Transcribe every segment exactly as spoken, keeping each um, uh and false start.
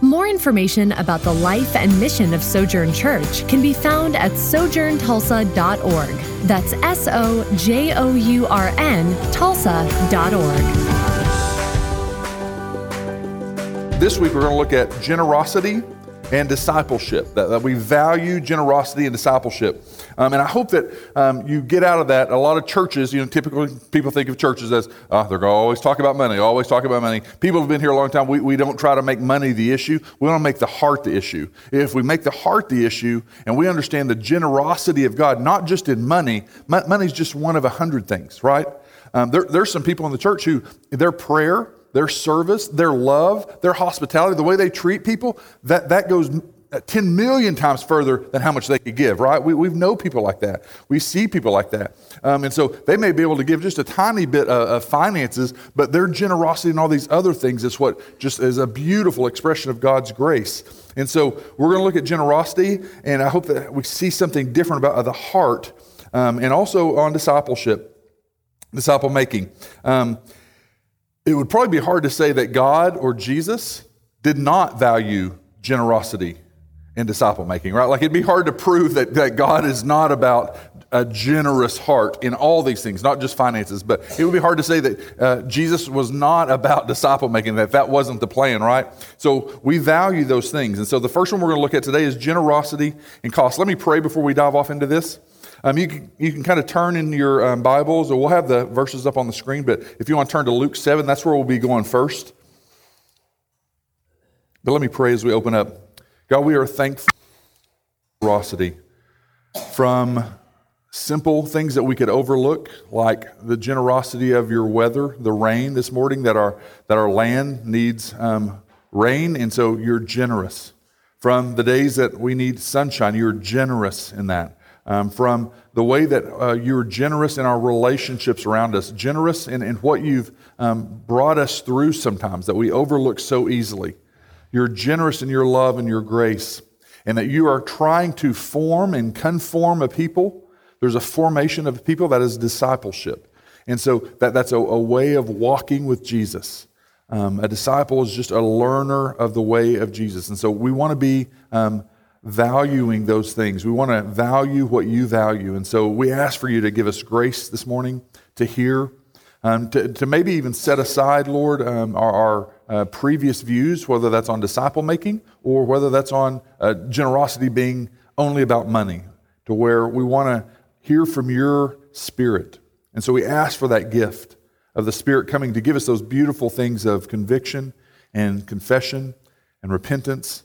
More information about the life and mission of Sojourn Church can be found at Sojourn Tulsa dot org. That's S O J O U R N, Tulsa dot org. This week we're going to look at generosity and discipleship, that, that we value generosity and discipleship. Um, and I hope that um, you get out of that. A lot of churches, you know, typically people think of churches as, oh, they're going to always talk about money, always talk about money. People have been here a long time. We, we don't try to make money the issue. We don't make the heart the issue. If we make the heart the issue and we understand the generosity of God, not just in money, m- money's just one of a hundred things, right? Um, there, there's some people in the church who their prayer, their service, their love, their hospitality, the way they treat people, that, that goes ten million times further than how much they could give, right? We we know people like that. We see people like that. Um, and so they may be able to give just a tiny bit of, of finances, but their generosity and all these other things is what just is a beautiful expression of God's grace. And so we're going to look at generosity, and I hope that we see something different about the heart, um, and also on discipleship, disciple making. Um, It would probably be hard to say that God or Jesus did not value generosity and disciple making, right? Like it'd be hard to prove that, that God is not about a generous heart in all these things, not just finances, but it would be hard to say that uh, Jesus was not about disciple making, that that wasn't the plan, right? So we value those things. And so the first one we're going to look at today is generosity and cost. Let me pray before we dive off into this. Um, you can, you can kind of turn in your um, Bibles, or we'll have the verses up on the screen, but if you want to turn to Luke seven, that's where we'll be going first. But let me pray as we open up. God, we are thankful for generosity, from simple things that we could overlook, like the generosity of your weather, the rain this morning, that our, that our land needs um, rain, and so you're generous. From the days that we need sunshine, you're generous in that. Um, from the way that uh, you're generous in our relationships around us, generous in, in what you've um, brought us through sometimes that we overlook so easily. You're generous in your love and your grace, and that you are trying to form and conform a people. There's a formation of people that is discipleship. And so that, that's a, a way of walking with Jesus. Um, a disciple is just a learner of the way of Jesus. And so we want to be um valuing those things. We want to value what you value. And so we ask for you to give us grace this morning to hear, um, to, to maybe even set aside, Lord, um, our, our uh, previous views, whether that's on disciple making or whether that's on uh, generosity being only about money, to where we want to hear from your Spirit. And so we ask for that gift of the Spirit coming to give us those beautiful things of conviction and confession and repentance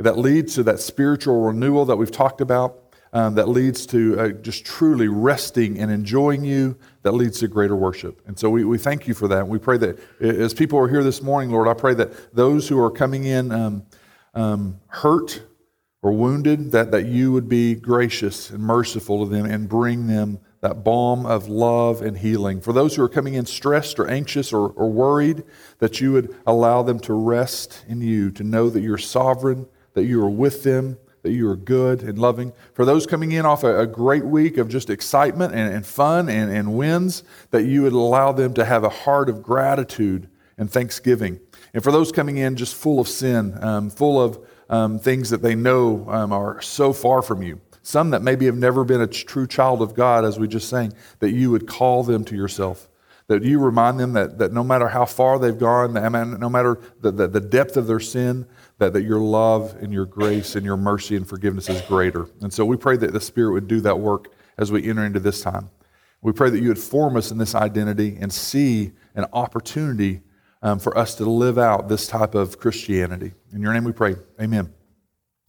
that leads to that spiritual renewal that we've talked about, um, that leads to uh, just truly resting and enjoying you, that leads to greater worship. And so we, we thank you for that. And we pray that as people are here this morning, Lord, I pray that those who are coming in um, um, hurt or wounded, that, that you would be gracious and merciful to them and bring them that balm of love and healing. For those who are coming in stressed or anxious or, or worried, that you would allow them to rest in you, to know that you're sovereign, that you are with them, that you are good and loving. For those coming in off a, a great week of just excitement and, and fun and, and wins, that you would allow them to have a heart of gratitude and thanksgiving. And for those coming in just full of sin, um, full of um, things that they know um, are so far from you, some that maybe have never been a true child of God, as we just sang, that you would call them to yourself, that you remind them that, that no matter how far they've gone, that no matter the, the, the depth of their sin, that, that your love and your grace and your mercy and forgiveness is greater. And so we pray that the Spirit would do that work as we enter into this time. We pray that you would form us in this identity and see an opportunity um, for us to live out this type of Christianity. In your name we pray, amen.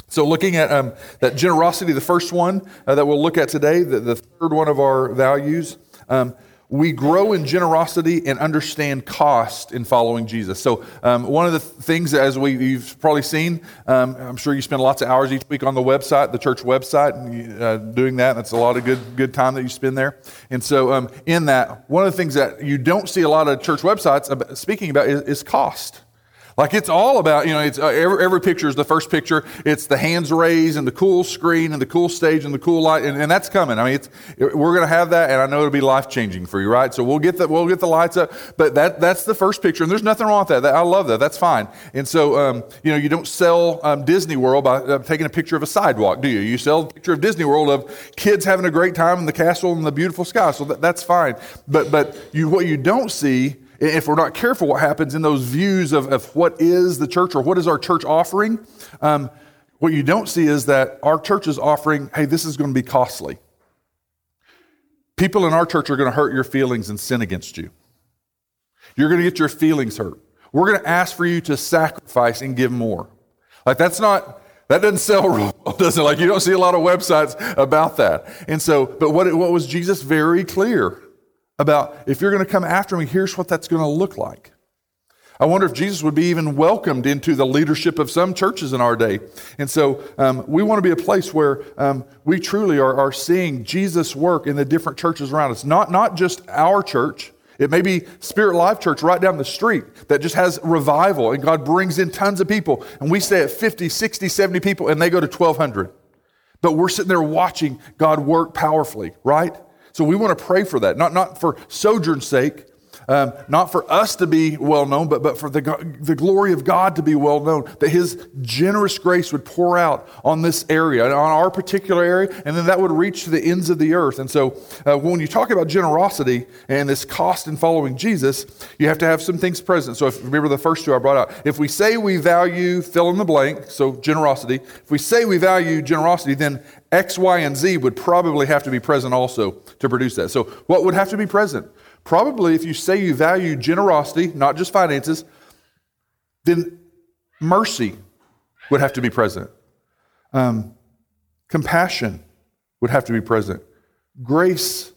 So looking at um, that generosity, the first one uh, that we'll look at today, the, the third one of our values, um, we grow in generosity and understand cost in following Jesus. So um, one of the things, as we, you've probably seen, um, I'm sure you spend lots of hours each week on the website, the church website, and, uh, doing that. That's a lot of good good time that you spend there. And so um, in that, one of the things that you don't see a lot of church websites speaking about is, is cost. Like it's all about, you know, it's uh, every, every picture is the first picture. It's the hands raised and the cool screen and the cool stage and the cool light, and, and that's coming. I mean, it's, it, we're going to have that, and I know it'll be life changing for you, right? So we'll get the we'll get the lights up, but that that's the first picture, and there's nothing wrong with that. that I love that. That's fine. And so, um, you know, you don't sell um, Disney World by uh, taking a picture of a sidewalk, do you? You sell a picture of Disney World of kids having a great time in the castle and the beautiful sky. So that, that's fine. But but you what you don't see. If we're not careful, what happens in those views of, of what is the church or what is our church offering, um, what you don't see is that our church is offering, hey, this is going to be costly. People in our church are going to hurt your feelings and sin against you. You're going to get your feelings hurt. We're going to ask for you to sacrifice and give more. Like that's not... That doesn't sell real well, does it? Like you don't see a lot of websites about that. And so, but what what was Jesus very clear about? If you're going to come after me, here's what that's going to look like. I wonder if Jesus would be even welcomed into the leadership of some churches in our day. And so um, we want to be a place where um, we truly are, are seeing Jesus work in the different churches around us. Not, not just our church. It may be Spirit Life Church right down the street that just has revival and God brings in tons of people. And we stay at fifty, sixty, seventy people and they go to twelve hundred. But we're sitting there watching God work powerfully, right? So we want to pray for that, not not for Sojourn's sake, um, not for us to be well-known, but, but for the, the glory of God to be well-known, that his generous grace would pour out on this area, on our particular area, and then that would reach to the ends of the earth. And so uh, when you talk about generosity and this cost in following Jesus, you have to have some things present. So if, remember the first two I brought out. If we say we value fill in the blank, so generosity, if we say we value generosity, then X, Y, and Z would probably have to be present also to produce that. So what would have to be present? Probably if you say you value generosity, not just finances, then mercy would have to be present. Um, compassion would have to be present. Grace,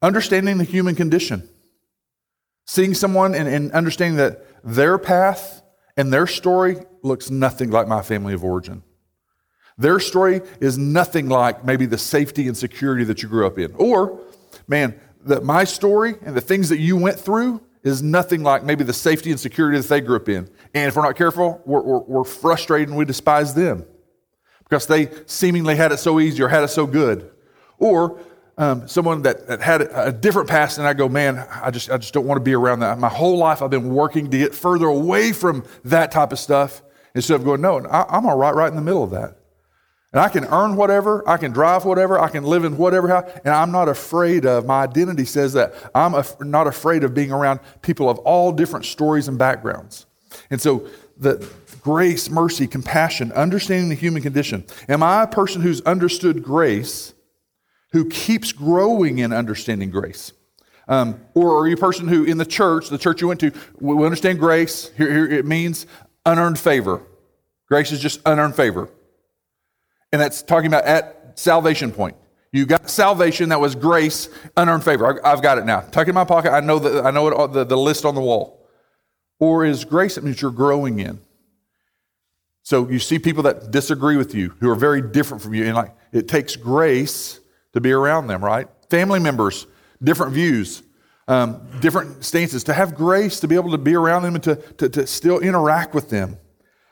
understanding the human condition, seeing someone and, and understanding that their path and their story looks nothing like my family of origin. Their story is nothing like maybe the safety and security that you grew up in. Or, man, that my story and the things that you went through is nothing like maybe the safety and security that they grew up in. And if we're not careful, we're, we're, we're frustrated and we despise them because they seemingly had it so easy or had it so good. Or um, someone that, that had a different past, and I go, man, I just I just don't want to be around that. My whole life I've been working to get further away from that type of stuff instead of going, no, I, I'm all right right in the middle of that. And I can earn whatever, I can drive whatever, I can live in whatever house, and I'm not afraid of, my identity says that, I'm af- not afraid of being around people of all different stories and backgrounds. And so the grace, mercy, compassion, understanding the human condition. Am I a person who's understood grace, who keeps growing in understanding grace? Um, or are you a person who in the church, the church you went to, we understand grace, here, here it means unearned favor. Grace is just unearned favor. And that's talking about at salvation point. You got salvation, that was grace, unearned favor. I've got it now. Tuck it in my pocket. I know the, I know it, the, the list on the wall. Or is grace that means you're growing in? So you see people that disagree with you, who are very different from you. And like it takes grace to be around them, right? Family members, different views, um, different stances. To have grace to be able to be around them and to, to, to still interact with them.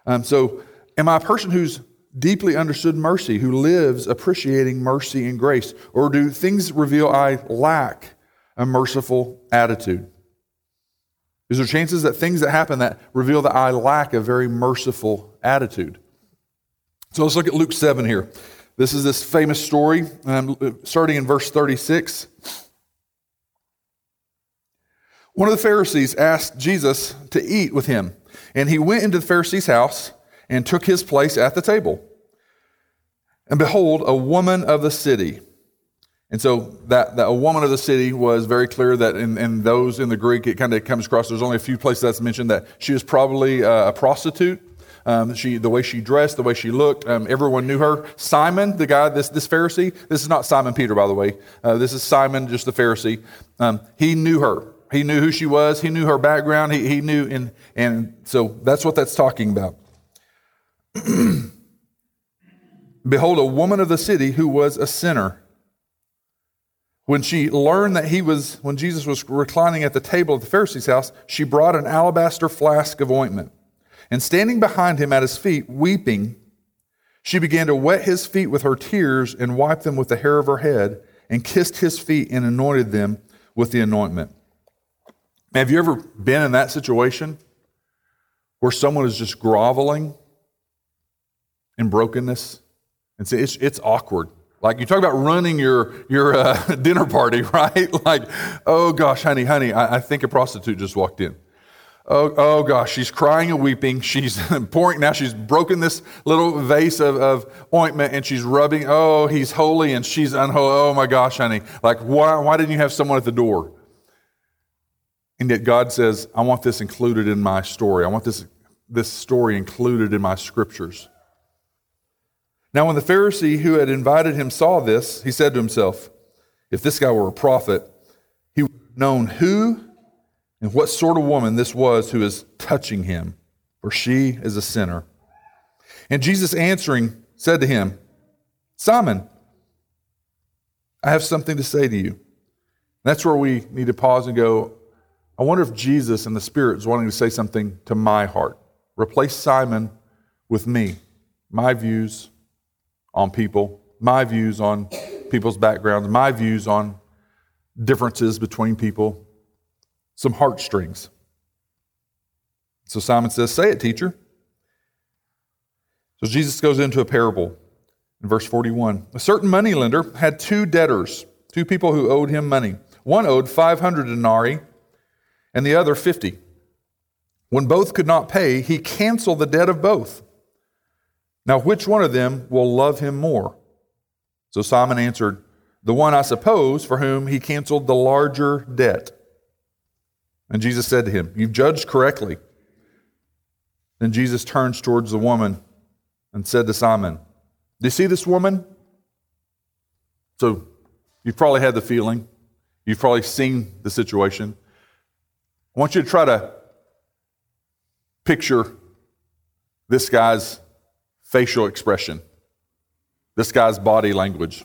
Um, so am I a person who's deeply understood mercy, who lives appreciating mercy and grace? Or do things reveal I lack a merciful attitude? Is there chances that things that happen that reveal that I lack a very merciful attitude? So let's look at Luke seven here. This is this famous story, um, starting in verse thirty-six. One of the Pharisees asked Jesus to eat with him, and he went into the Pharisee's house and took his place at the table. And behold, a woman of the city. And so that, that a woman of the city was very clear that in, in those in the Greek, it kind of comes across, there's only a few places that's mentioned that she was probably a prostitute. Um, she, the way she dressed, the way she looked, um, everyone knew her. Simon, the guy, this this Pharisee, this is not Simon Peter, by the way. Uh, this is Simon, just the Pharisee. Um, he knew her. He knew who she was. He knew her background. He, he knew, and, and so that's what that's talking about. Behold, a woman of the city who was a sinner. When she learned that he was, when Jesus was reclining at the table at the Pharisee's house, she brought an alabaster flask of ointment. And standing behind him at his feet, weeping, she began to wet his feet with her tears and wiped them with the hair of her head and kissed his feet and anointed them with the anointment. Now, have you ever been in that situation where someone is just groveling in brokenness? And so it's it's awkward. Like, you talk about running your your uh, dinner party, right? Like, oh gosh, honey, honey, I, I think a prostitute just walked in. Oh, oh gosh, she's crying and weeping. She's pouring, now she's broken this little vase of, of ointment and she's rubbing. Oh, he's holy and she's unholy. Oh my gosh, honey. Like, why why didn't you have someone at the door? And yet God says, I want this included in my story. I want this this story included in my scriptures. Now, when the Pharisee who had invited him saw this, he said to himself, if this guy were a prophet, he would have known who and what sort of woman this was who is touching him, for she is a sinner. And Jesus answering said to him, Simon, I have something to say to you. And that's where we need to pause and go, I wonder if Jesus and the Spirit is wanting to say something to my heart. Replace Simon with me, my views on people, my views on people's backgrounds, my views on differences between people, some heartstrings. So Simon says, say it, teacher. So Jesus goes into a parable in verse forty-one. A certain moneylender had two debtors, two people who owed him money. One owed five hundred denarii and the other fifty. When both could not pay, he canceled the debt of both. Now, which one of them will love him more? So Simon answered, the one, I suppose, for whom he canceled the larger debt. And Jesus said to him, you've judged correctly. Then Jesus turns towards the woman and said to Simon, do you see this woman? So you've probably had the feeling. You've probably seen the situation. I want you to try to picture this guy's facial expression, this guy's body language.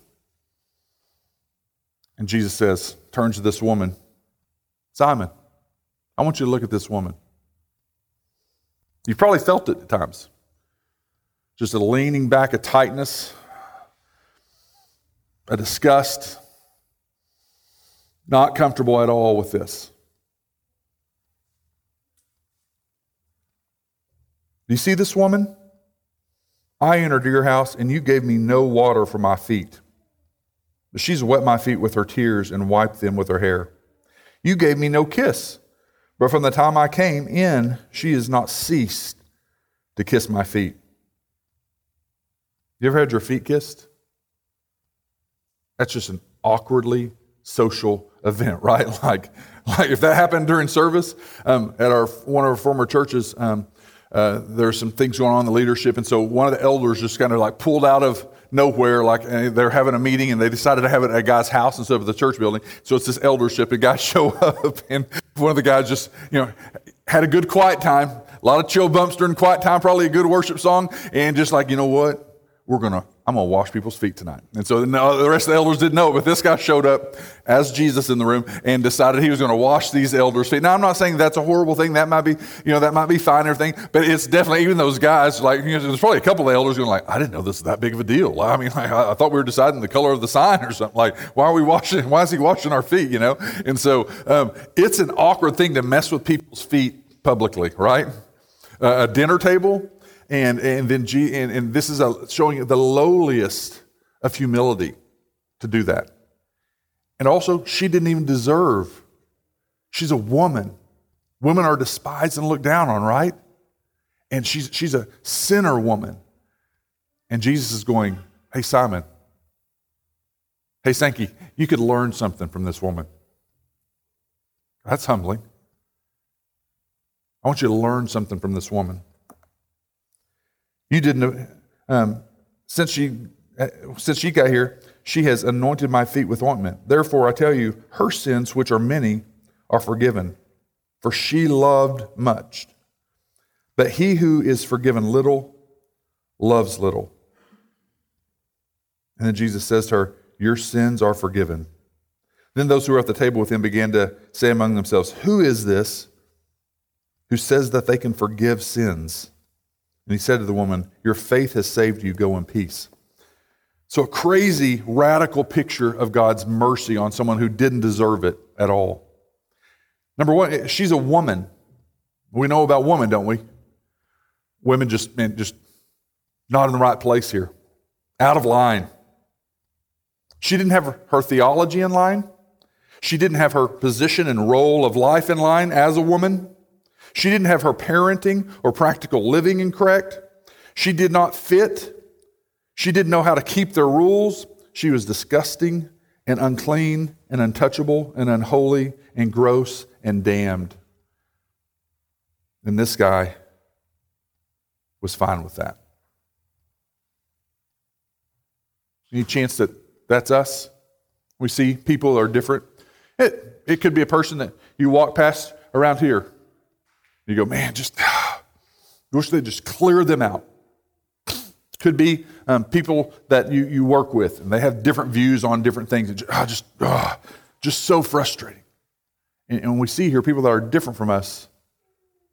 And Jesus says, turns to this woman, Simon, I want you to look at this woman. You've probably felt it at times. Just a leaning back, a tightness, a disgust, not comfortable at all with this. Do you see this woman? I entered your house, and you gave me no water for my feet. But she's wet my feet with her tears and wiped them with her hair. You gave me no kiss, but from the time I came in, she has not ceased to kiss my feet. You ever had your feet kissed? That's just an awkwardly social event, right? Like, like if that happened during service um, at our one of our former churches, um, Uh, there's some things going on in the leadership, and so one of the elders just kind of like pulled out of nowhere, like they're having a meeting, and they decided to have it at a guy's house instead of the church building. So it's this eldership. A guy show up, and one of the guys just, you know, had a good quiet time, a lot of chill bumps during quiet time, probably a good worship song, and just like, you know what, we're gonna, I'm gonna wash people's feet tonight. And so the rest of the elders didn't know, but this guy showed up as Jesus in the room and decided he was gonna wash these elders' feet. Now, I'm not saying that's a horrible thing. That might be, you know, that might be fine and everything, but it's definitely, even those guys, like, you know, there's probably a couple of elders going like, I didn't know this was that big of a deal. I mean, like, I thought we were deciding the color of the sign or something. Like, why are we washing, why is he washing our feet, you know? And so um, it's an awkward thing to mess with people's feet publicly, right? Uh, a dinner table. And and then G, and, and this is a, showing the lowliest of humility to do that. And also, she didn't even deserve. She's a woman. Women are despised and looked down on, right? And she's she's a sinner woman. And Jesus is going, hey, Simon. Hey, Sankey, you could learn something from this woman. That's humbling. I want you to learn something from this woman. You didn't. Um, since she since she got here, she has anointed my feet with ointment. Therefore, I tell you, her sins, which are many, are forgiven, for she loved much. But he who is forgiven little loves little." And then Jesus says to her, "Your sins are forgiven." Then those who were at the table with him began to say among themselves, "Who is this who says that they can forgive sins?" And he said to the woman, "Your faith has saved you. Go in peace." So a crazy, radical picture of God's mercy on someone who didn't deserve it at all. Number one, she's a woman. We know about women, don't we? Women just, man, just not in the right place here. Out of line. She didn't have her theology in line. She didn't have her position and role of life in line as a woman. She didn't have her parenting or practical living in correct. She did not fit. She didn't know how to keep their rules. She was disgusting and unclean and untouchable and unholy and gross and damned. And this guy was fine with that. Any chance that that's us? We see people are different. It, it could be a person that you walk past around here. You go, man, just wish they'd just clear them out. Could be um, people that you, you work with, and they have different views on different things. Just, oh, just, oh, just so frustrating. And, and we see here people that are different from us,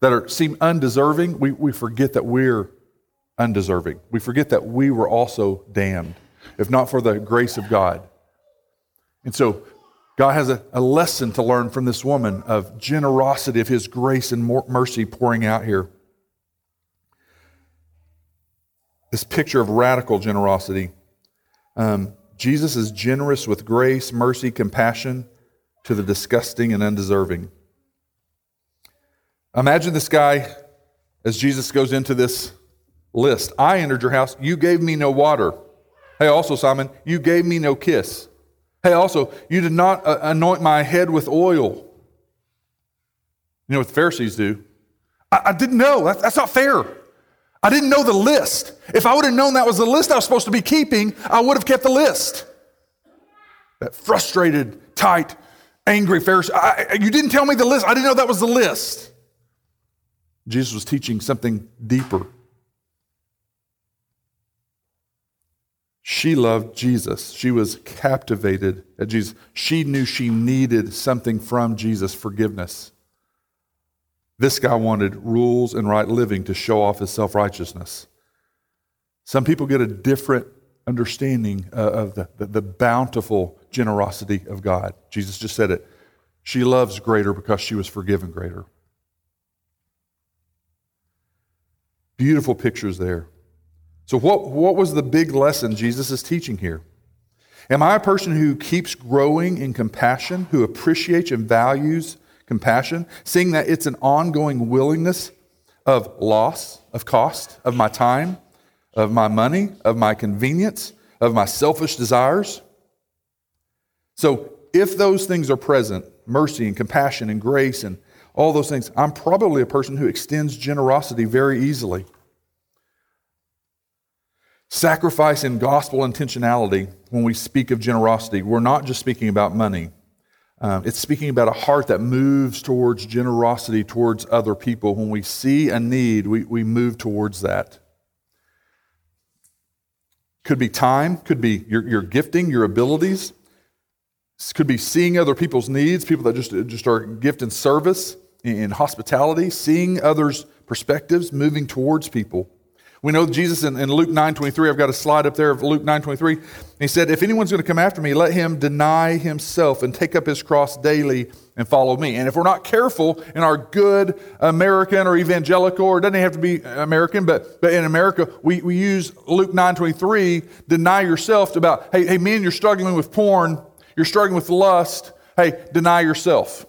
that are seem undeserving. We, we forget that we're undeserving. We forget that we were also damned, if not for the grace of God. And so God has a, a lesson to learn from this woman of generosity of his grace and mercy pouring out here. This picture of radical generosity. Um, Jesus is generous with grace, mercy, compassion to the disgusting and undeserving. Imagine this guy as Jesus goes into this list. "I entered your house. You gave me no water. Hey, also, Simon, you gave me no kiss. Hey, also, you did not uh, anoint my head with oil." You know what the Pharisees do? I, I didn't know. That, that's not fair. I didn't know the list. If I would have known that was the list I was supposed to be keeping, I would have kept the list. That frustrated, tight, angry Pharisee. I, you didn't tell me the list. I didn't know that was the list. Jesus was teaching something deeper. She loved Jesus. She was captivated at Jesus. She knew she needed something from Jesus, forgiveness. This guy wanted rules and right living to show off his self-righteousness. Some people get a different understanding of the, the, the bountiful generosity of God. Jesus just said it. She loves greater because she was forgiven greater. Beautiful pictures there. So what, what was the big lesson Jesus is teaching here? Am I a person who keeps growing in compassion, who appreciates and values compassion, seeing that it's an ongoing willingness of loss, of cost, of my time, of my money, of my convenience, of my selfish desires? So if those things are present, mercy and compassion and grace and all those things, I'm probably a person who extends generosity very easily. Sacrifice and gospel intentionality, when we speak of generosity, we're not just speaking about money. Um, it's speaking about a heart that moves towards generosity towards other people. When we see a need, we, we move towards that. Could be time, could be your, your gifting, your abilities. Could be seeing other people's needs, people that just, just are gift and service, in hospitality, seeing others' perspectives, moving towards people. We know Jesus in, in Luke nine twenty-three, I've got a slide up there of Luke nine twenty-three. He said, "If anyone's going to come after me, let him deny himself and take up his cross daily and follow me." And if we're not careful in our good American or evangelical, or it doesn't have to be American, but, but in America, we, we use Luke nine twenty-three, deny yourself, to about, hey, hey, man, you're struggling with porn, you're struggling with lust, hey, deny yourself.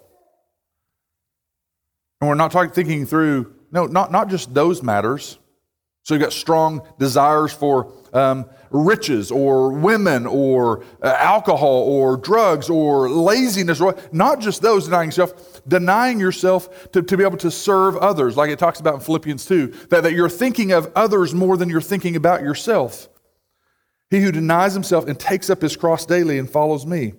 And we're not talking, thinking through, no, not, not just those matters, So you've got strong desires for um, riches or women or uh, alcohol or drugs or laziness, or not just those, denying yourself, denying yourself to, to be able to serve others. Like it talks about in Philippians two, that, that you're thinking of others more than you're thinking about yourself. He who denies himself and takes up his cross daily and follows me.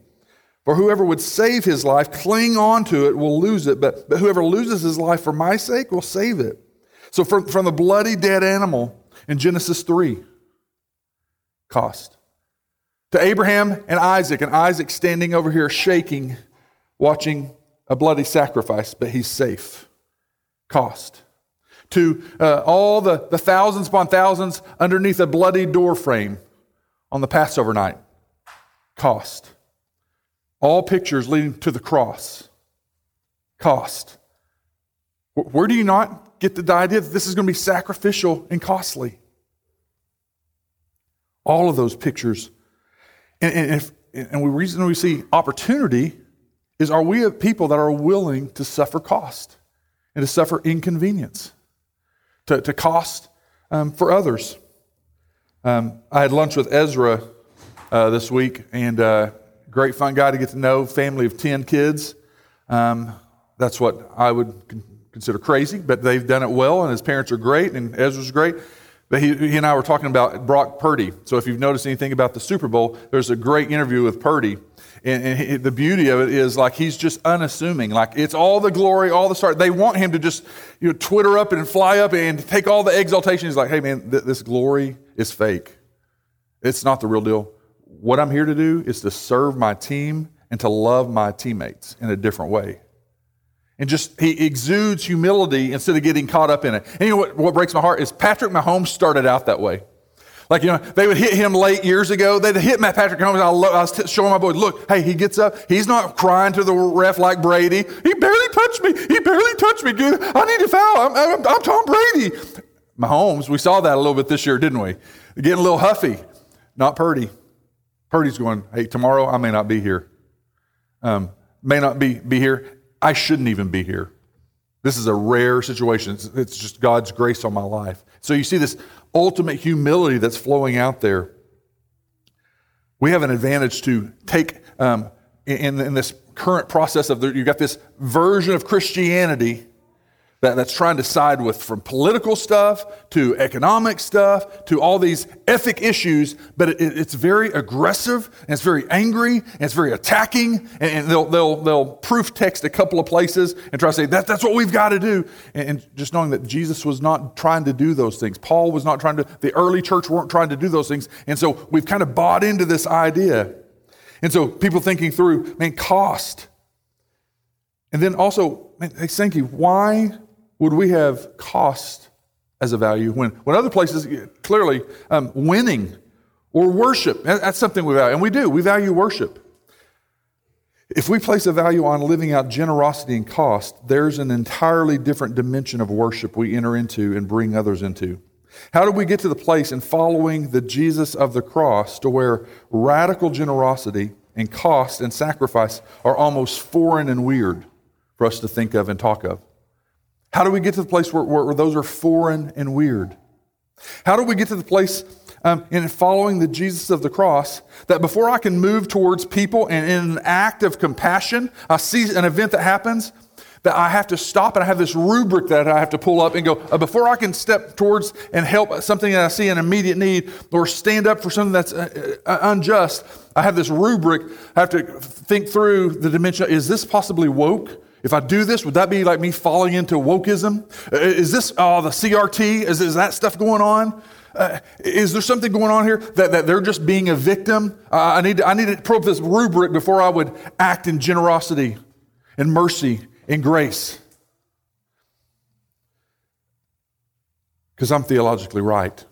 For whoever would save his life, cling on to it, will lose it. But, but whoever loses his life for my sake will save it. So from, from the bloody dead animal in Genesis three, cost. To Abraham and Isaac, and Isaac standing over here shaking, watching a bloody sacrifice, but he's safe. Cost. To uh, all the, the thousands upon thousands underneath a bloody door frame on the Passover night. Cost. All pictures leading to the cross. Cost. Where do you not get the idea that this is going to be sacrificial and costly? All of those pictures. And, and, if, and the reason we see opportunity is, are we a people that are willing to suffer cost and to suffer inconvenience, to, to cost um, for others? Um, I had lunch with Ezra uh, this week, and uh, great fun guy to get to know, family of ten kids. Um, that's what I would con- consider crazy, but they've done it well, and his parents are great, and Ezra's great. But he, he and I were talking about Brock Purdy. So if you've noticed anything about the Super Bowl, there's a great interview with Purdy. And, and he, the beauty of it is, like, he's just unassuming. Like, it's all the glory, all the stars. They want him to just, you know, Twitter up and fly up and take all the exaltation. He's like, hey, man, th- this glory is fake. It's not the real deal. What I'm here to do is to serve my team and to love my teammates in a different way. And just, he exudes humility instead of getting caught up in it. And you know what, what breaks my heart is Patrick Mahomes started out that way. Like, you know, they would hit him late years ago. They'd hit Matt Patrick Mahomes. I, love, I was t- showing my boys, look, hey, he gets up. He's not crying to the ref like Brady. He barely touched me. He barely touched me, dude. I need to foul. I'm, I'm, I'm Tom Brady. Mahomes, we saw that a little bit this year, didn't we? Getting a little huffy. Not Purdy. Purdy's going, hey, tomorrow I may not be here. Um, may not be be here. I shouldn't even be here. This is a rare situation. It's, it's just God's grace on my life. So you see this ultimate humility that's flowing out there. We have an advantage to take um, in, in this current process of, the, you've got this version of Christianity that, that's trying to side with, from political stuff to economic stuff to all these ethic issues, but it, it's very aggressive, and it's very angry, and it's very attacking, and, and they'll they'll they'll proof text a couple of places and try to say, that that's what we've got to do, and, and just knowing that Jesus was not trying to do those things. Paul was not trying to, the early church weren't trying to do those things, and so we've kind of bought into this idea. And so people thinking through, man, cost. And then also, man, hey, Sankey, why would we have cost as a value when, when other places, clearly, um, winning or worship, that's something we value, and we do, we value worship. If we place a value on living out generosity and cost, there's an entirely different dimension of worship we enter into and bring others into. How do we get to the place in following the Jesus of the cross to where radical generosity and cost and sacrifice are almost foreign and weird for us to think of and talk of? How do we get to the place where, where, where those are foreign and weird? How do we get to the place um, in following the Jesus of the cross that before I can move towards people and in an act of compassion, I see an event that happens, that I have to stop and I have this rubric that I have to pull up and go, uh, before I can step towards and help something that I see an immediate need or stand up for something that's uh, uh, unjust, I have this rubric, I have to think through the dimension, is this possibly woke? If I do this, would that be like me falling into wokeism? Is this uh, the C R T? Is, is that stuff going on? Uh, is there something going on here that, that they're just being a victim? Uh, I need to, I need to probe this rubric before I would act in generosity and mercy and grace. Because I'm theologically right.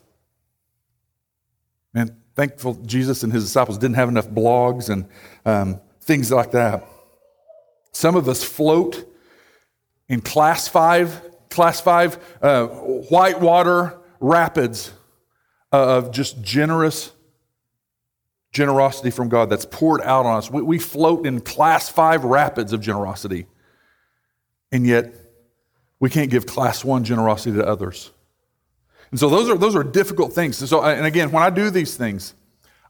And thankful Jesus and his disciples didn't have enough blogs and um, things like that. Some of us float in class five, class five uh, whitewater rapids of just generous generosity from God that's poured out on us. We, we float in class five rapids of generosity, and yet we can't give class one generosity to others. And so those are those are difficult things. And so, and again, when I do these things,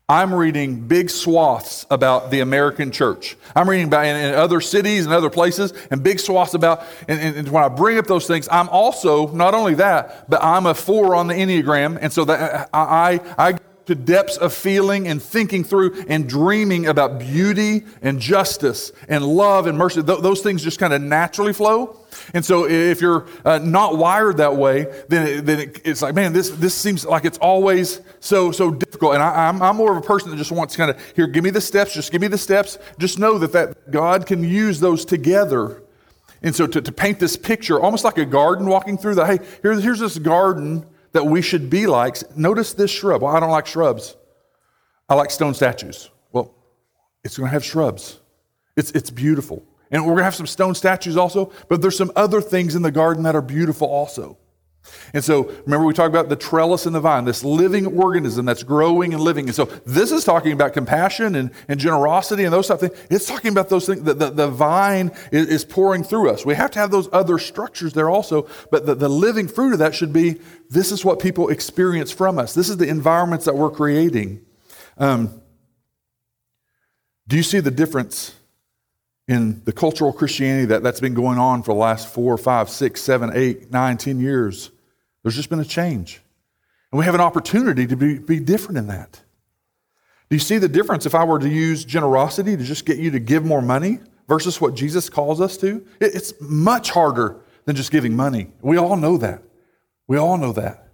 I'm reading big swaths about the American church. I'm reading about in, in other cities and other places, and big swaths about, and, and, and when I bring up those things, I'm also, not only that, but I'm a four on the Enneagram, and so that I, I, I go to depths of feeling and thinking through and dreaming about beauty and justice and love and mercy. Th- those things just kind of naturally flow. And so if you're uh, not wired that way, then it, then it, it's like, man, this this seems like it's always so so difficult. And I, I'm I'm more of a person that just wants kind of, here, give me the steps, just give me the steps. Just know that, that God can use those together. And so to, to paint this picture, almost like a garden walking through the, hey, here, here's this garden that we should be like. Notice this shrub. Well, I don't like shrubs. I like stone statues. Well, it's going to have shrubs. It's it's beautiful. And we're going to have some stone statues also, but there's some other things in the garden that are beautiful also. And so, remember we talked about the trellis and the vine, this living organism that's growing and living. And so, this is talking about compassion and, and generosity and those type of things. It's talking about those things that the, the vine is, is pouring through us. We have to have those other structures there also, but the, the living fruit of that should be, this is what people experience from us. This is the environments that we're creating. Um, do you see the difference in the cultural Christianity that, that's been going on for the last four, five, six, seven, eight, nine, ten years? There's just been a change. And we have an opportunity to be, be different in that. Do you see the difference if I were to use generosity to just get you to give more money versus what Jesus calls us to? It, it's much harder than just giving money. We all know that. We all know that.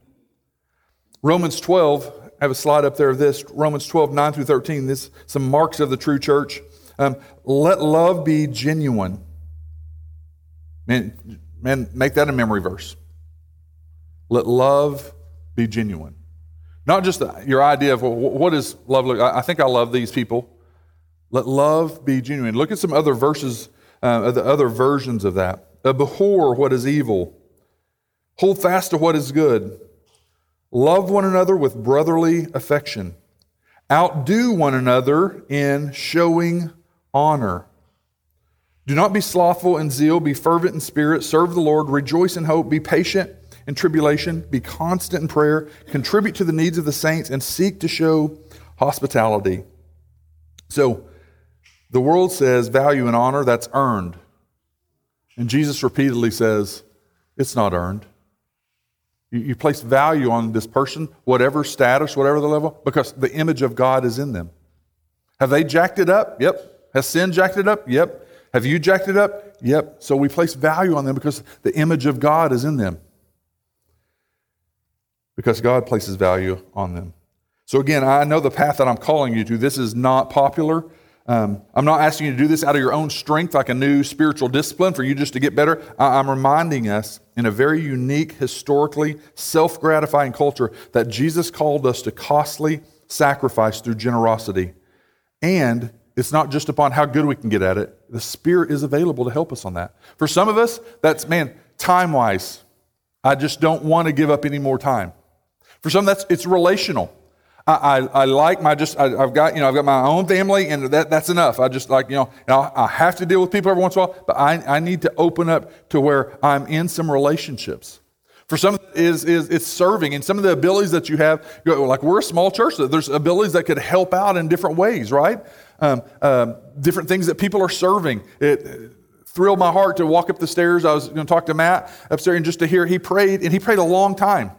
Romans twelve, I have a slide up there of this. Romans twelve, nine through thirteen, this some marks of the true church. Um, let love be genuine. Man, man, make that a memory verse. Let love be genuine. Not just the, your idea of, well, what is love? Look, I think I love these people. Let love be genuine. Look at some other verses, uh, the other versions of that. Abhor what is evil. Hold fast to what is good. Love one another with brotherly affection. Outdo one another in showing honor. Do not be slothful in zeal, be fervent in spirit, serve the Lord, rejoice in hope, be patient in tribulation, be constant in prayer, contribute to the needs of the saints, and seek to show hospitality. So, the world says value and honor, that's earned. And Jesus repeatedly says, it's not earned. You, you place value on this person, whatever status, whatever the level, because the image of God is in them. Have they jacked it up? Yep. Has sin jacked it up? Yep. Have you jacked it up? Yep. So we place value on them because the image of God is in them. Because God places value on them. So again, I know the path that I'm calling you to. This is not popular. Um, I'm not asking you to do this out of your own strength, like a new spiritual discipline for you just to get better. I- I'm reminding us in a very unique, historically self-gratifying culture that Jesus called us to costly sacrifice through generosity. And it's not just upon how good we can get at it. The Spirit is available to help us on that. For some of us, that's, man, time-wise, I just don't want to give up any more time. For some, that's it's relational. I, I, I like my just I, I've got you know I've got my own family and that that's enough. I just like you know and I'll, I have to deal with people every once in a while, but I, I need to open up to where I'm in some relationships. For some, is is it's serving and some of the abilities that you have. Like we're a small church, so there's abilities that could help out in different ways, right? Um, um, different things that people are serving. It thrilled my heart to walk up the stairs. I was going to talk to Matt upstairs and just to hear he prayed and he prayed a long time.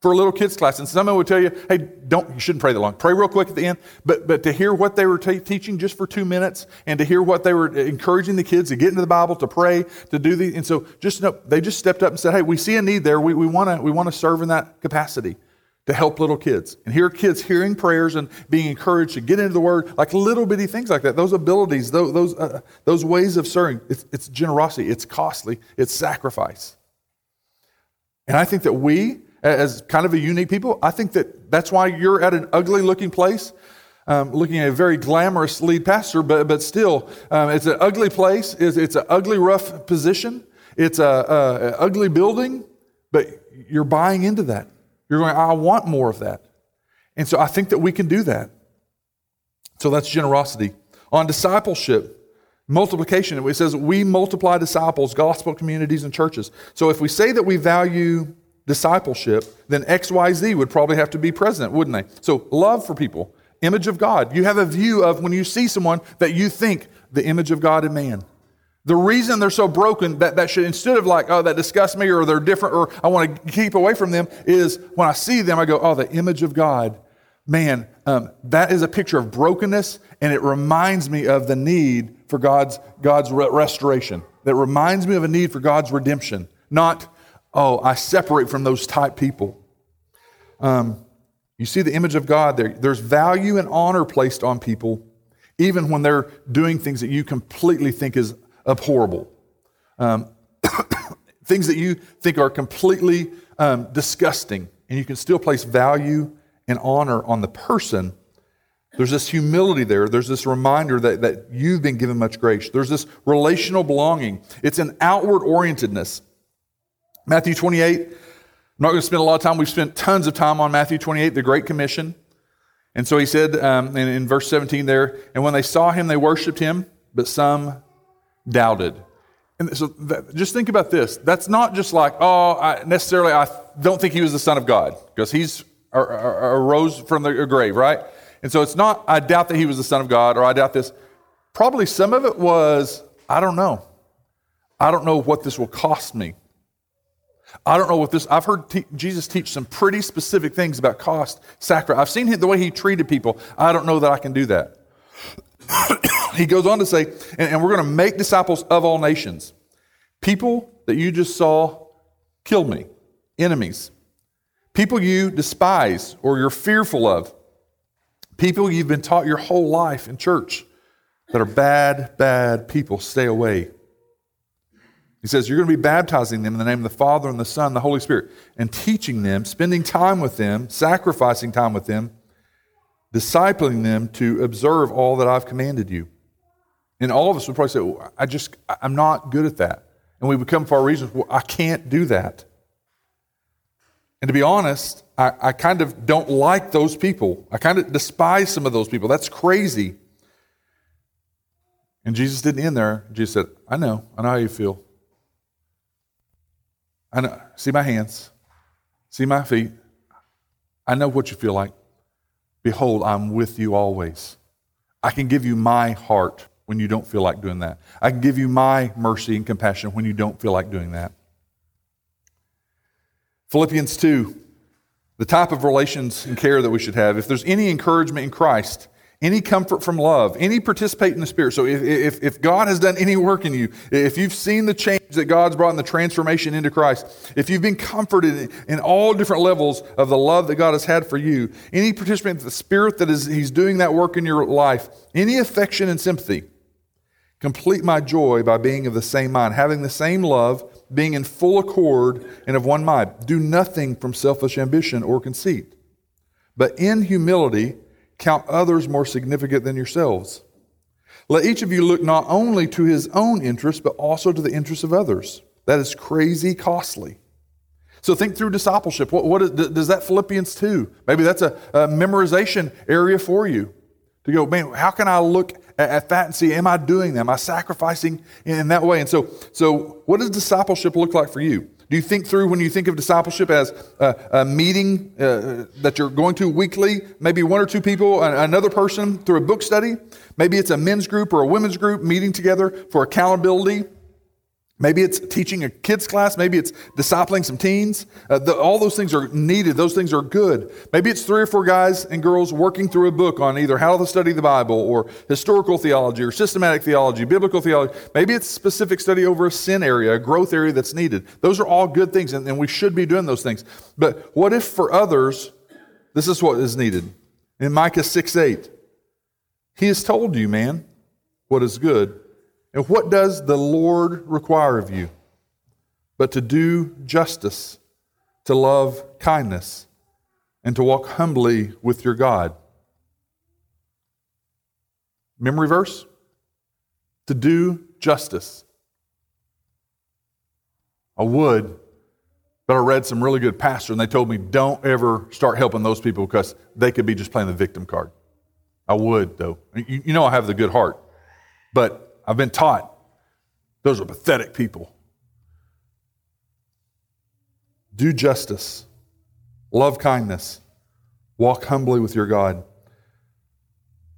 For a little kids class, and someone would tell you, "Hey, don't you shouldn't pray that long. Pray real quick at the end." But but to hear what they were t- teaching just for two minutes, and to hear what they were encouraging the kids to get into the Bible, to pray, to do the, and so just know they just stepped up and said, "Hey, we see a need there. We we want to we want to serve in that capacity to help little kids." And here are kids hearing prayers and being encouraged to get into the Word, like little bitty things like that. Those abilities, those those uh, those ways of serving. It's, it's generosity. It's costly. It's sacrifice. And I think that we, as kind of a unique people, I think that that's why you're at an ugly-looking place, um, looking at a very glamorous lead pastor, but but still, um, it's an ugly place. It's, it's an ugly, rough position. It's a, a, a ugly building, but you're buying into that. You're going, I want more of that. And so I think that we can do that. So that's generosity. On discipleship, multiplication, it says we multiply disciples, gospel communities, and churches. So if we say that we value discipleship, then X Y Z would probably have to be present, wouldn't they? So love for people, image of God. You have a view of when you see someone that you think the image of God in man. The reason they're so broken, that, that should, instead of like, oh, that disgusts me or they're different or I want to keep away from them, is when I see them, I go, oh, the image of God. Man, um, that is a picture of brokenness, and it reminds me of the need for God's God's re- restoration. That reminds me of a need for God's redemption. Not, oh, I separate from those type people. Um, you see the image of God there. There's value and honor placed on people, even when they're doing things that you completely think is abhorrible. Um, things that you think are completely um, disgusting, and you can still place value and honor on the person. There's this humility there. There's this reminder that, that you've been given much grace. There's this relational belonging. It's an outward orientedness. Matthew twenty-eight, I'm not going to spend a lot of time. We've spent tons of time on Matthew twenty-eight, the Great Commission. And so he said um, in, in verse seventeen there, and when they saw him, they worshiped him, but some doubted. And so that, just think about this. That's not just like, oh, I, necessarily I don't think he was the Son of God because he's or, or, or arose from the grave, right? And so it's not, I doubt that he was the Son of God, or I doubt this. Probably some of it was, I don't know. I don't know what this will cost me. I don't know what this, I've heard te- Jesus teach some pretty specific things about cost, sacrifice. I've seen him, the way he treated people. I don't know that I can do that. He goes on to say, and, and we're going to make disciples of all nations. People that you just saw kill me, enemies. People you despise or you're fearful of. People you've been taught your whole life in church that are bad, bad people, stay away. He says, you're going to be baptizing them in the name of the Father and the Son and the Holy Spirit and teaching them, spending time with them, sacrificing time with them, discipling them to observe all that I've commanded you. And all of us would probably say, well, I just, I'm not good at that. And we would come for our reasons, well, I can't do that. And to be honest, I, I kind of don't like those people. I kind of despise some of those people. That's crazy. And Jesus didn't end there. Jesus said, I know. I know how you feel. I know. See my hands. See my feet. I know what you feel like. Behold, I'm with you always. I can give you my heart when you don't feel like doing that. I can give you my mercy and compassion when you don't feel like doing that. Philippians two, the type of relations and care that we should have. If there's any encouragement in Christ, any comfort from love, any participate in the Spirit. So if, if, if God has done any work in you, if you've seen the change that God's brought in the transformation into Christ, if you've been comforted in all different levels of the love that God has had for you, any participant in the Spirit that is He's doing that work in your life, any affection and sympathy, complete my joy by being of the same mind, having the same love, being in full accord and of one mind. Do nothing from selfish ambition or conceit, but in humility count others more significant than yourselves. Let each of you look not only to his own interests, but also to the interests of others. That is crazy costly. So think through discipleship. What, what is, does that Philippians two? Maybe that's a, a memorization area for you to go, man, how can I look at that and see, am I doing that? Am I sacrificing in that way? And so, so what does discipleship look like for you? Do you think through when you think of discipleship as a, a meeting uh, that you're going to weekly, maybe one or two people, another person through a book study? Maybe it's a men's group or a women's group meeting together for accountability. Maybe it's teaching a kids class. Maybe it's discipling some teens. Uh, the, all those things are needed. Those things are good. Maybe it's three or four guys and girls working through a book on either how to study the Bible or historical theology or systematic theology, biblical theology. Maybe it's specific study over a sin area, a growth area that's needed. Those are all good things, and, and we should be doing those things. But what if for others, this is what is needed? In Micah six eight, he has told you, man, what is good. And what does the Lord require of you? But to do justice, to love kindness, and to walk humbly with your God. Memory verse? To do justice. I would, but I read some really good pastor and they told me don't ever start helping those people because they could be just playing the victim card. I would though. You, you know I have the good heart, but I've been taught those are pathetic people. do justice, love kindness, walk humbly with your God.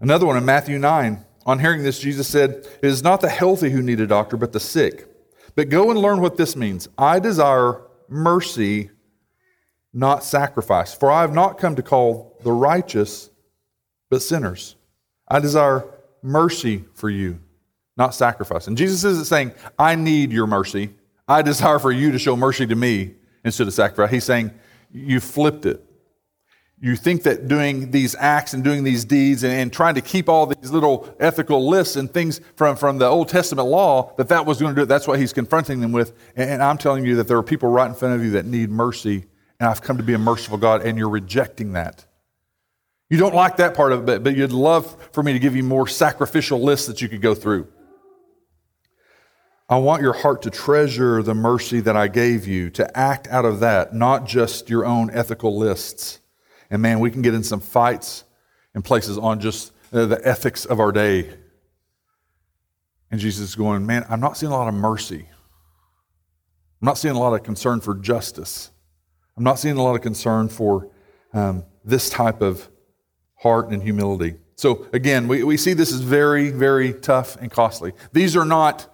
Another one in Matthew nine. On hearing this, Jesus said, "It is not the healthy who need a doctor, but the sick. But go and learn what this means. I desire mercy, not sacrifice. For I have not come to call the righteous, but sinners. I desire mercy for you, not sacrifice." And Jesus isn't saying, "I need your mercy. I desire for you to show mercy to me instead of sacrifice." He's saying, you flipped it. You think that doing these acts and doing these deeds and, and trying to keep all these little ethical lists and things from, from the Old Testament law, that that was going to do it. That's what he's confronting them with. And, and I'm telling you that there are people right in front of you that need mercy, and I've come to be a merciful God, and you're rejecting that. You don't like that part of it, but, but you'd love for me to give you more sacrificial lists that you could go through. I want your heart to treasure the mercy that I gave you, to act out of that, not just your own ethical lists. And man, we can get in some fights and places on just the ethics of our day. And Jesus is going, man, I'm not seeing a lot of mercy. I'm not seeing a lot of concern for justice. I'm not seeing a lot of concern for um, this type of heart and humility. So again, we, we see this is very, very tough and costly. These are not,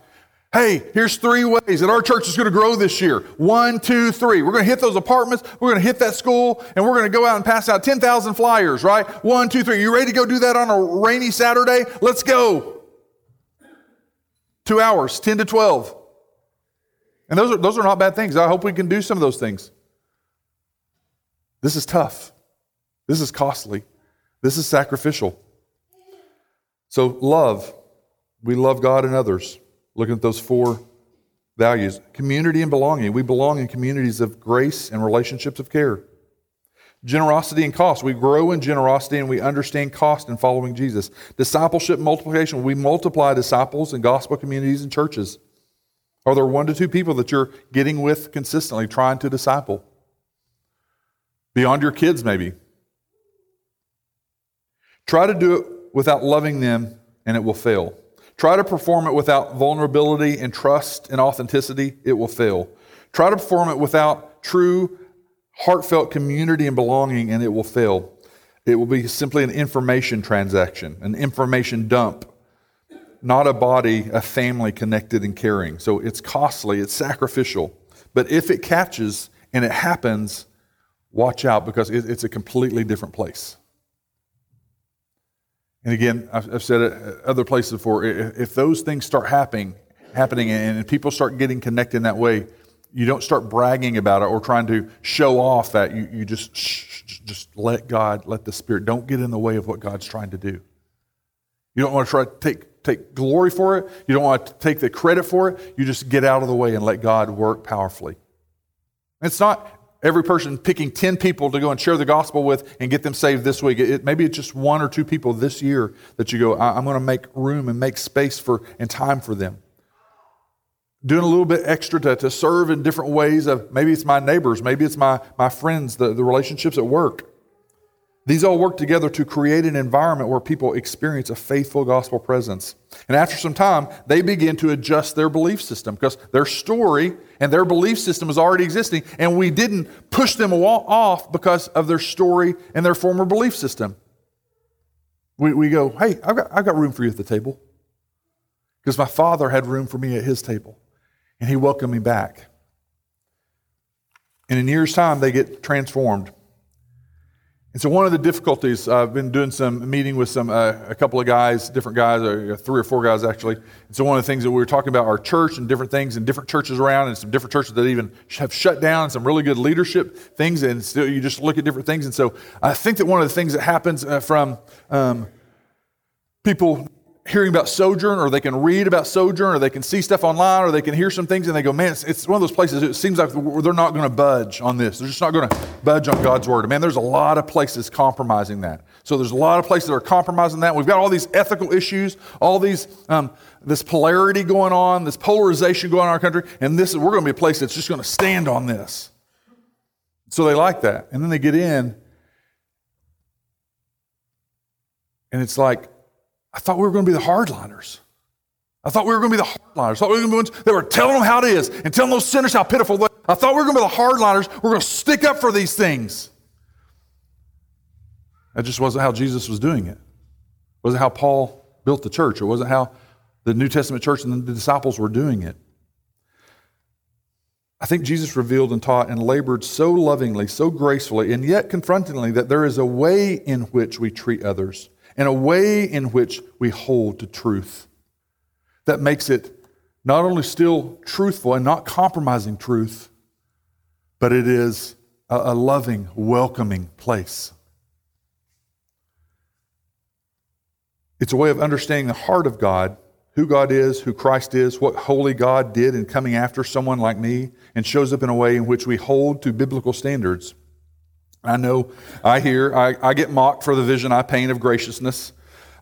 hey, here's three ways that our church is going to grow this year. One, two, three. We're going to hit those apartments. We're going to hit that school. And we're going to go out and pass out ten thousand flyers, right? One, two, three. You ready to go do that on a rainy Saturday? Let's go. Two hours, ten to twelve. And those are, those are not bad things. I hope we can do some of those things. This is tough. This is costly. This is sacrificial. So love. We love God and others. Looking at those four values. Community and belonging. We belong in communities of grace and relationships of care. Generosity and cost. We grow in generosity and we understand cost in following Jesus. Discipleship, multiplication. We multiply disciples in gospel communities and churches. Are there one to two people that you're getting with consistently, trying to disciple? Beyond your kids, maybe. Try to do it without loving them and it will fail. Try to perform it without vulnerability and trust and authenticity, it will fail. Try to perform it without true, heartfelt community and belonging, and it will fail. It will be simply an information transaction, an information dump, not a body, a family connected and caring. So it's costly, it's sacrificial. But if it catches and it happens, watch out, because it's a completely different place. And again, I've said it other places before, if those things start happening happening, and people start getting connected in that way, you don't start bragging about it or trying to show off that. You, you just, shh, just let God, let the Spirit. Don't get in the way of what God's trying to do. You don't want to try to take, take glory for it. You don't want to take the credit for it. You just get out of the way and let God work powerfully. It's not every person picking ten people to go and share the gospel with and get them saved this week. It, maybe it's just one or two people this year that you go, I, I'm going to make room and make space for and time for them. Doing a little bit extra to, to serve in different ways. Of maybe it's my neighbors. Maybe it's my, my friends, the, the relationships at work. These all work together to create an environment where people experience a faithful gospel presence. And after some time, they begin to adjust their belief system, because their story and their belief system is already existing, and we didn't push them off because of their story and their former belief system. We, we go, hey, I've got, I've got room for you at the table, because my father had room for me at his table, and he welcomed me back. And in a year's time, they get transformed. And so one of the difficulties, I've been doing some meeting with some uh, a couple of guys, different guys, uh, three or four guys actually. And so one of the things that we were talking about our church and different things and different churches around, and some different churches that even have shut down, some really good leadership things, and still you just look at different things. And so I think that one of the things that happens uh, from um, people hearing about Sojourn, or they can read about Sojourn, or they can see stuff online, or they can hear some things, and they go, man, it's, it's one of those places, it seems like they're not going to budge on this. They're just not going to budge on God's word. Man, there's a lot of places compromising that. So there's a lot of places that are compromising that. We've got all these ethical issues, all these, um, this polarity going on, this polarization going on in our country, and this is, we're going to be a place that's just going to stand on this. So they like that. And then they get in, and it's like, I thought we were going to be the hardliners. I thought we were going to be the hardliners. I thought we were going to be the ones that were telling them how it is and telling those sinners how pitiful they I thought we were going to be the hardliners. We're going to stick up for these things. That just wasn't how Jesus was doing it. It wasn't how Paul built the church. It wasn't how the New Testament church and the disciples were doing it. I think Jesus revealed and taught and labored so lovingly, so gracefully, and yet confrontingly that there is a way in which we treat others and a way in which we hold to truth that makes it not only still truthful and not compromising truth, but it is a loving, welcoming place. It's a way of understanding the heart of God, who God is, who Christ is, what holy God did in coming after someone like me, and shows up in a way in which we hold to biblical standards. I know I hear, I, I get mocked for the vision I paint of graciousness.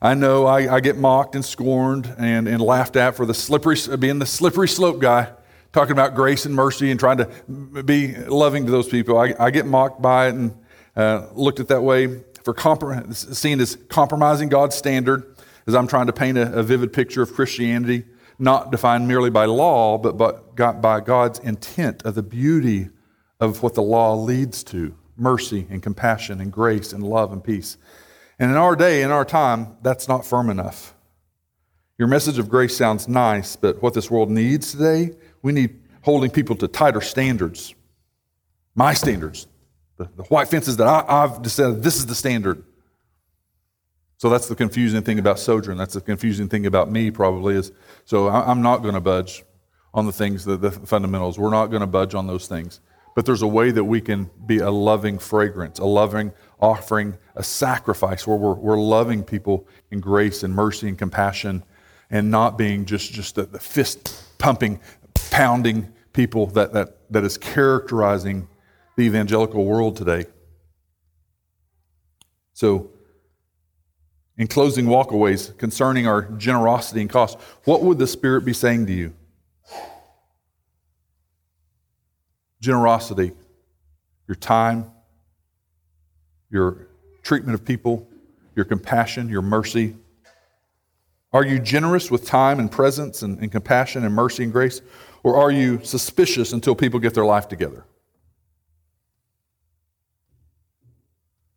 I know I, I get mocked and scorned and, and laughed at for the slippery, being the slippery slope guy, talking about grace and mercy and trying to be loving to those people. I, I get mocked by it and uh, looked at that way for comprom- seen as compromising God's standard, as I'm trying to paint a, a vivid picture of Christianity, not defined merely by law, but but got by God's intent of the beauty of what the law leads to, mercy and compassion and grace and love and peace. And in our day, in our time, that's not firm enough. Your message of grace sounds nice, but what this world needs today, we need holding people to tighter standards. My standards, the, the white fences that I, I've decided this is the standard. So that's the confusing thing about Sojourn. That's the confusing thing about me probably is, so I'm not going to budge on the things, the, the fundamentals. We're not going to budge on those things. But there's a way that we can be a loving fragrance, a loving offering, a sacrifice where we're, we're loving people in grace and mercy and compassion and not being just, just the, the fist-pumping, pounding people that, that, that is characterizing the evangelical world today. So, in closing walkaways concerning our generosity and cost, what would the Spirit be saying to you? Generosity, your time, your treatment of people, your compassion, your mercy. Are you generous with time and presence and, and compassion and mercy and grace? Or are you suspicious until people get their life together?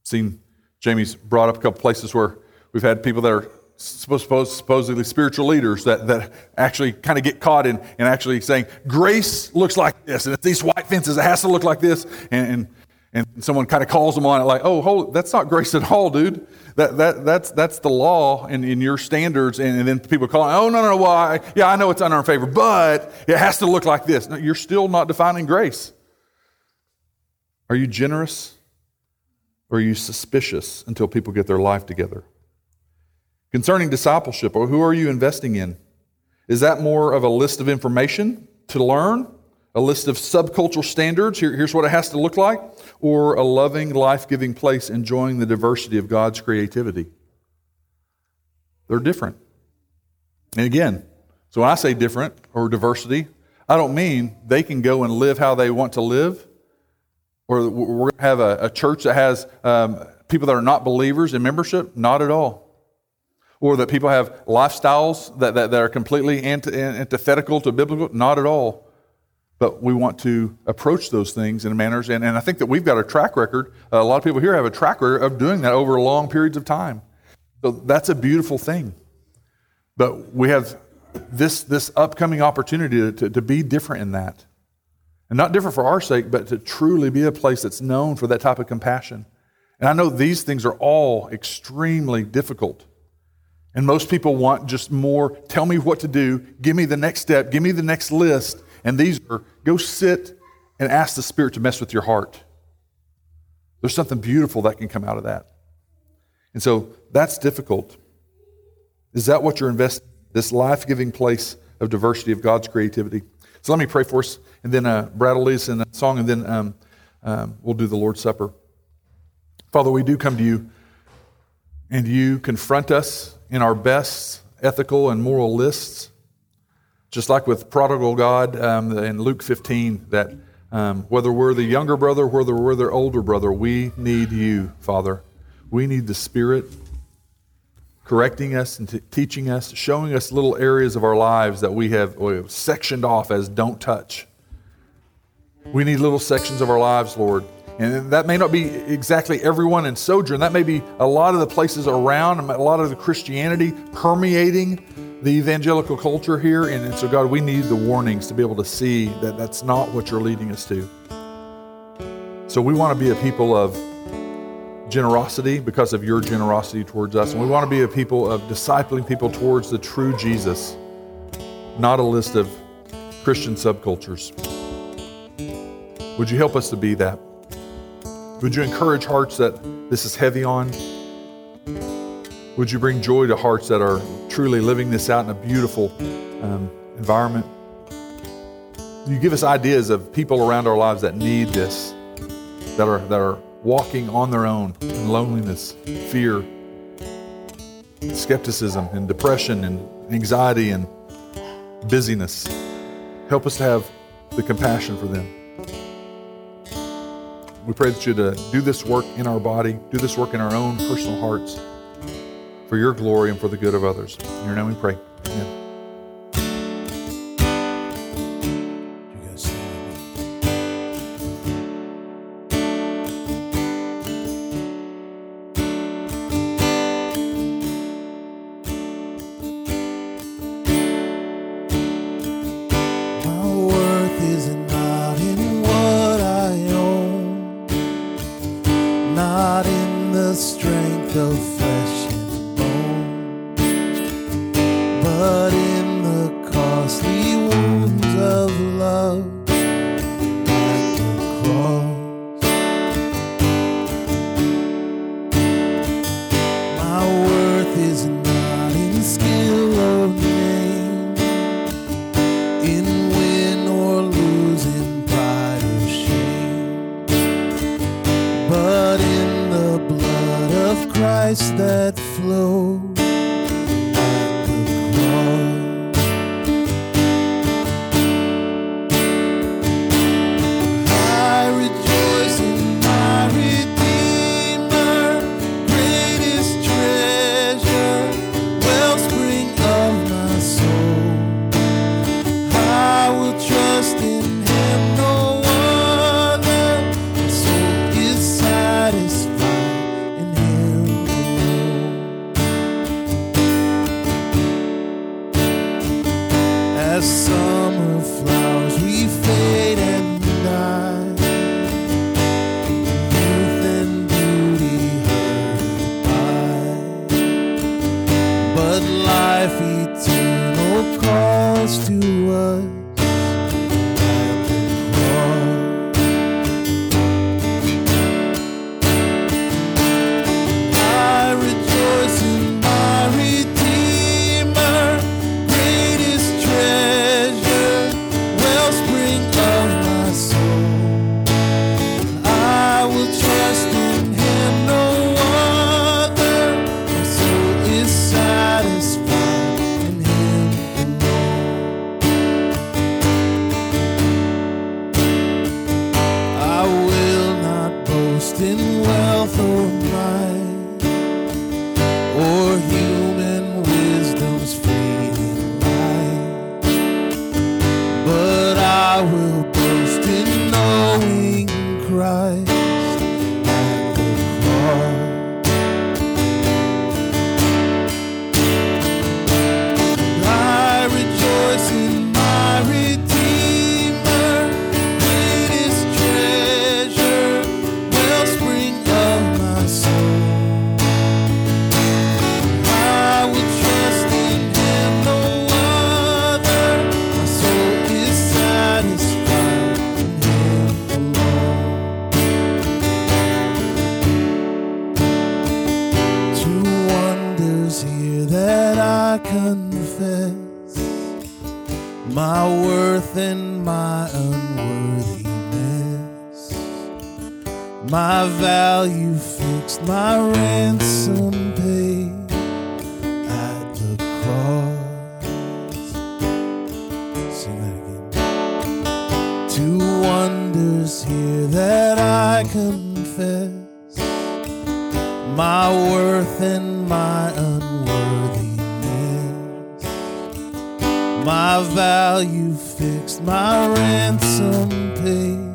Seen, Jamie's brought up a couple places where we've had people that are supposedly spiritual leaders that, that actually kind of get caught in, in actually saying, grace looks like this, and it's these white fences, it has to look like this, and and, and someone kind of calls them on it like, oh, hold, that's not grace at all, dude. That that That's that's the law in, in your standards, and, and then people call, oh, no, no, no, well, I, yeah, I know it's under our favor, but it has to look like this. No, you're still not defining grace. Are you generous? Or are you suspicious until people get their life together? Concerning discipleship, or who are you investing in? Is that more of a list of information to learn? A list of subcultural standards? Here, here's what it has to look like? Or a loving, life-giving place enjoying the diversity of God's creativity? They're different. And again, so when I say different or diversity, I don't mean they can go and live how they want to live. Or we're going to have a, a church that has um, people that are not believers in membership? Not at all. Or that people have lifestyles that, that, that are completely anti- antithetical to biblical? Not at all. But we want to approach those things in manners. And, and I think that we've got a track record. A lot of people here have a track record of doing that over long periods of time. So that's a beautiful thing. But we have this, this upcoming opportunity to, to, to be different in that. And not different for our sake, but to truly be a place that's known for that type of compassion. And I know these things are all extremely difficult. And most people want just more, tell me what to do, give me the next step, give me the next list. And these are, go sit and ask the Spirit to mess with your heart. There's something beautiful that can come out of that. And so that's difficult. Is that what you're investing in? This life-giving place of diversity of God's creativity? So let me pray for us, and then uh, Brad will lead us in a song, and then um, um, we'll do the Lord's Supper. Father, we do come to you, and you confront us in our best ethical and moral lists, just like with Prodigal God um, in Luke fifteen, that um, whether we're the younger brother, whether we're the older brother, we need you, Father. We need the Spirit correcting us and t- teaching us, showing us little areas of our lives that we have, we have sectioned off as don't touch. We need little sections of our lives, Lord. And that may not be exactly everyone in Sojourn. That may be a lot of the places around, a lot of the Christianity permeating the evangelical culture here. And, and so, God, we need the warnings to be able to see that that's not what you're leading us to. So we want to be a people of generosity because of your generosity towards us. And we want to be a people of discipling people towards the true Jesus, not a list of Christian subcultures. Would you help us to be that? Would you encourage hearts that this is heavy on? Would you bring joy to hearts that are truly living this out in a beautiful um, environment? You give us ideas of people around our lives that need this, that are that are walking on their own in loneliness, fear, skepticism, and depression, and anxiety, and busyness. Help us to have the compassion for them. We pray that you'd uh, do this work in our body, do this work in our own personal hearts for your glory and for the good of others. In your name we pray. Amen. My value fixed, my ransom paid.